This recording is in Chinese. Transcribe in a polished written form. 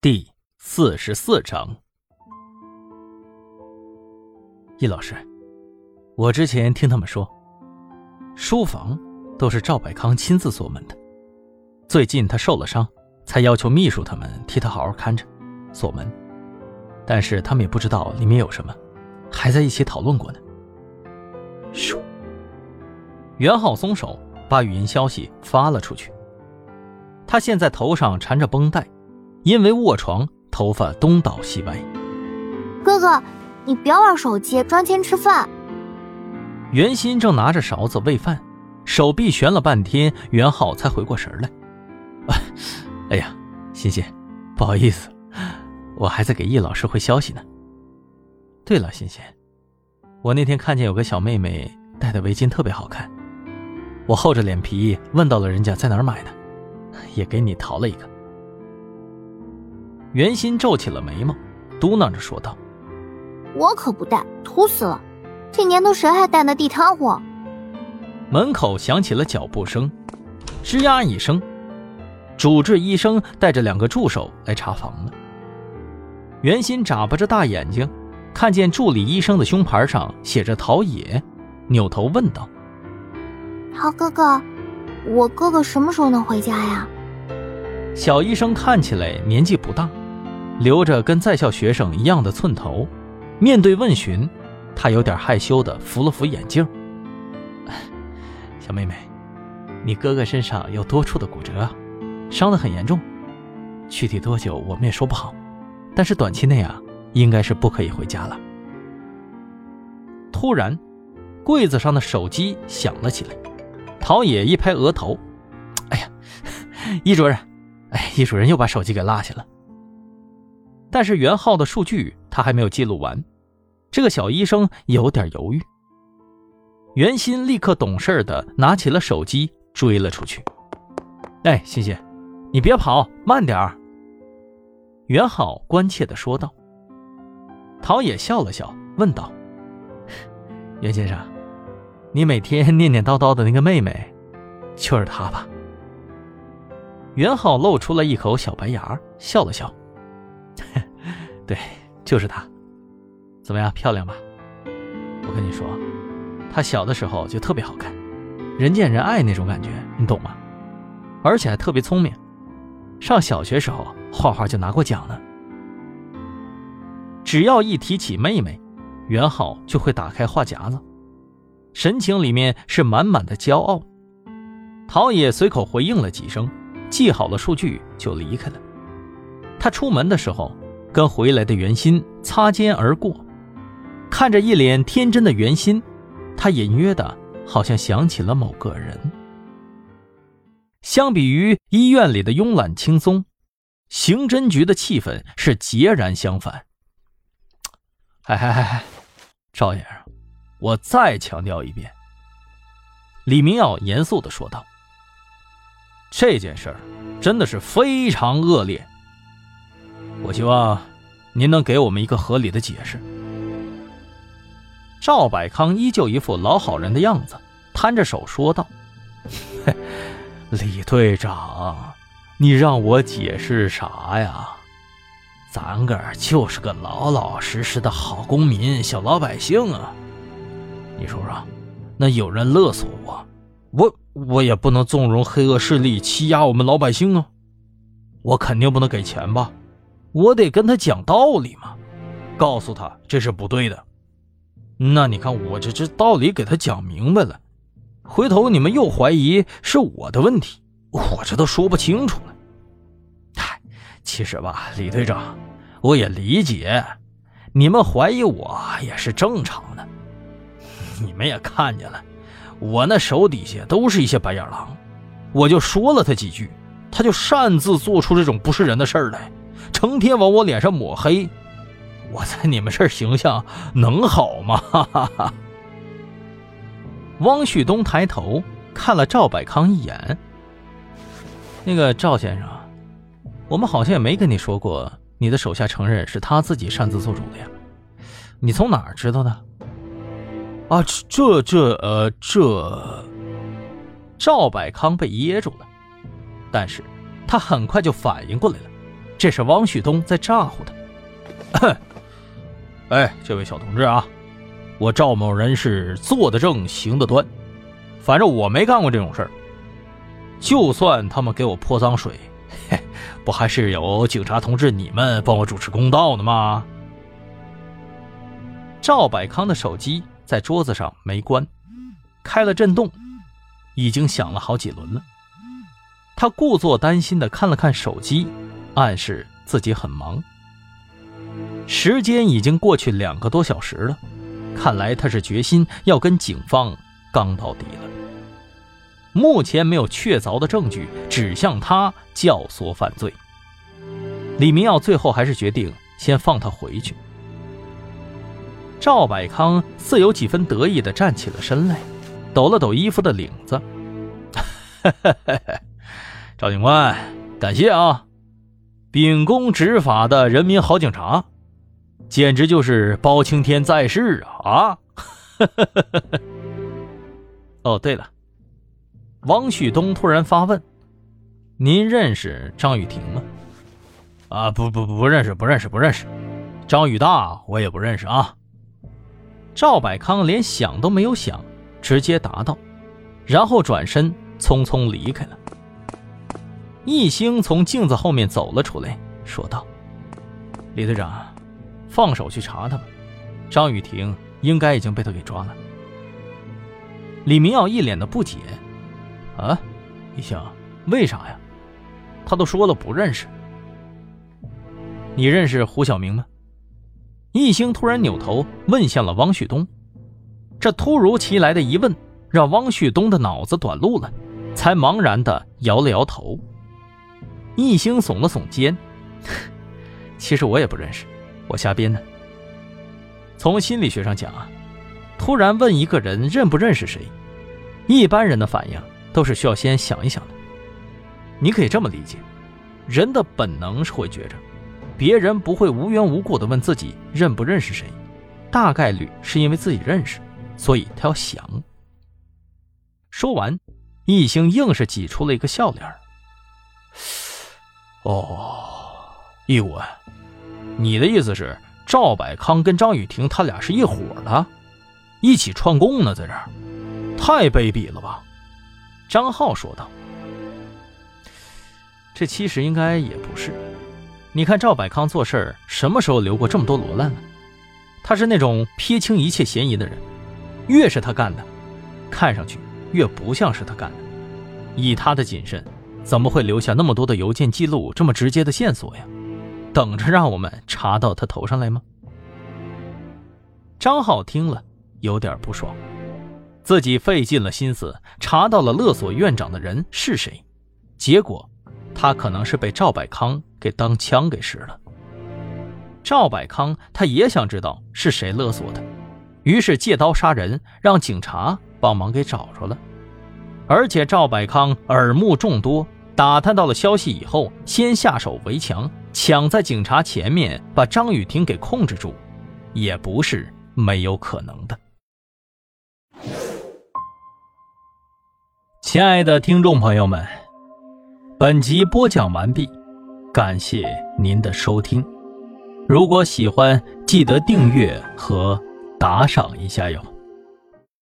第44章。易老师，我之前听他们说，书房都是赵百康亲自锁门的。最近他受了伤，才要求秘书他们替他好好看着，锁门。但是他们也不知道里面有什么，还在一起讨论过呢。咻！袁浩松手，把语音消息发了出去。他现在头上缠着绷带，因为卧床头发东倒西歪。哥哥，你不要玩手机，专心吃饭。袁鑫正拿着勺子喂饭，手臂悬了半天，袁浩才回过神来。哎呀，欣欣，不好意思，我还在给易老师回消息呢。对了，欣欣，我那天看见有个小妹妹戴的围巾特别好看，我厚着脸皮问到了人家在哪儿买的，也给你淘了一个。袁鑫皱起了眉毛，嘟囔着说道：“我可不戴，土死了！这年头谁还戴那地摊货？”门口响起了脚步声，吱呀一声，主治医生带着两个助手来查房了。袁鑫眨巴着大眼睛，看见助理医生的胸牌上写着“陶冶”，扭头问道：“陶哥哥，我哥哥什么时候能回家呀？”小医生看起来年纪不大，留着跟在校学生一样的寸头，面对问询，他有点害羞地扶了扶眼镜。小妹妹，你哥哥身上有多处的骨折，伤得很严重，具体多久我们也说不好，但是短期内应该是不可以回家了。突然，柜子上的手机响了起来，陶冶一拍额头：“哎呀，易主任！”易主任又把手机给落下了。但是袁浩的数据他还没有记录完，这个小医生有点犹豫。袁鑫立刻懂事的拿起了手机追了出去。欣欣，你别跑，慢点儿。袁浩关切的说道。陶冶笑了笑问道：“袁先生，你每天念念叨叨的那个妹妹就是她吧？”袁浩露出了一口小白牙，笑了笑：“对，就是她。怎么样，漂亮吧？我跟你说，她小的时候就特别好看，人见人爱那种感觉，你懂吗？而且还特别聪明，上小学时候画画就拿过奖呢。”只要一提起妹妹，袁浩就会打开话匣子，神情里面是满满的骄傲。陶冶随口回应了几声，记好了数据就离开了。他出门的时候跟回来的袁鑫擦肩而过，看着一脸天真的袁鑫，他隐约的好像想起了某个人。相比于医院里的慵懒轻松，刑侦局的气氛是截然相反。赵先生，我再强调一遍，李明耀严肃地说道，这件事儿真的是非常恶劣，我希望您能给我们一个合理的解释。赵百康依旧一副老好人的样子，摊着手说道：“李队长，你让我解释啥呀？咱个儿就是个老老实实的好公民、小老百姓啊！你说说，那有人勒索我也不能纵容黑恶势力欺压我们老百姓啊，我肯定不能给钱吧，我得跟他讲道理嘛，告诉他这是不对的。那你看我这道理给他讲明白了，回头你们又怀疑是我的问题，我这都说不清楚了。其实吧，李队长，我也理解，你们怀疑我也是正常的，你们也看见了。我那手底下都是一些白眼狼，我就说了他几句，他就擅自做出这种不是人的事儿来，成天往我脸上抹黑，我在你们这儿形象能好吗？哈哈哈。汪旭东抬头看了赵百康一眼：“那个赵先生，我们好像也没跟你说过，你的手下承认是他自己擅自做主的呀，你从哪儿知道的？”啊，这……赵百康被噎住了，但是他很快就反应过来了，这是汪旭东在咋呼他。哎，这位小同志啊，我赵某人是坐得正行得端，反正我没干过这种事儿。就算他们给我泼脏水，不还是有警察同志你们帮我主持公道的吗？赵百康的手机在桌子上没关，开了震动，已经响了好几轮了。他故作担心地看了看手机，暗示自己很忙。时间已经过去2个多小时了，看来他是决心要跟警方刚到底了。目前没有确凿的证据指向他教唆犯罪。李明耀最后还是决定先放他回去。赵百康似有几分得意地站起了身来，抖了抖衣服的领子。赵警官，感谢啊，秉公执法的人民好警察，简直就是包青天在世啊！哦，对了，汪旭东突然发问：“您认识张雨婷吗？”啊，不认识。张雨大我也不认识啊。赵百康连想都没有想，直接答道，然后转身匆匆离开了。一星从镜子后面走了出来，说道：“李队长，放手去查他们，张雨婷应该已经被他给抓了。”李明耀一脸的不解。啊，一星，为啥呀？他都说了不认识。你认识胡晓明吗？一星突然扭头问向了汪旭东。这突如其来的疑问让汪旭东的脑子短路了，才茫然地摇了摇头。一星耸了耸肩，其实我也不认识，我瞎编的。从心理学上讲啊，突然问一个人认不认识谁，一般人的反应都是需要先想一想的。你可以这么理解，人的本能是会觉着别人不会无缘无故地问自己认不认识谁，大概率是因为自己认识，所以他要想。说完，一星硬是挤出了一个笑脸。哦，义武，你的意思是赵百康跟张雨婷他俩是一伙的，一起串供呢？在这儿太卑鄙了吧？张浩说道。这其实应该也不是，你看赵百康做事儿什么时候留过这么多罗烂呢？他是那种撇清一切嫌疑的人，越是他干的，看上去越不像是他干的。以他的谨慎，怎么会留下那么多的邮件记录，这么直接的线索呀？等着让我们查到他头上来吗？张浩听了有点不爽，自己费尽了心思查到了勒索院长的人是谁，结果他可能是被赵百康给当枪给使了。赵百康他也想知道是谁勒索的，于是借刀杀人，让警察帮忙给找着了。而且赵百康耳目众多，打探到了消息以后，先下手为强，抢在警察前面把张雨婷给控制住，也不是没有可能的。亲爱的听众朋友们，本集播讲完毕，感谢您的收听。如果喜欢，记得订阅和打赏一下哟。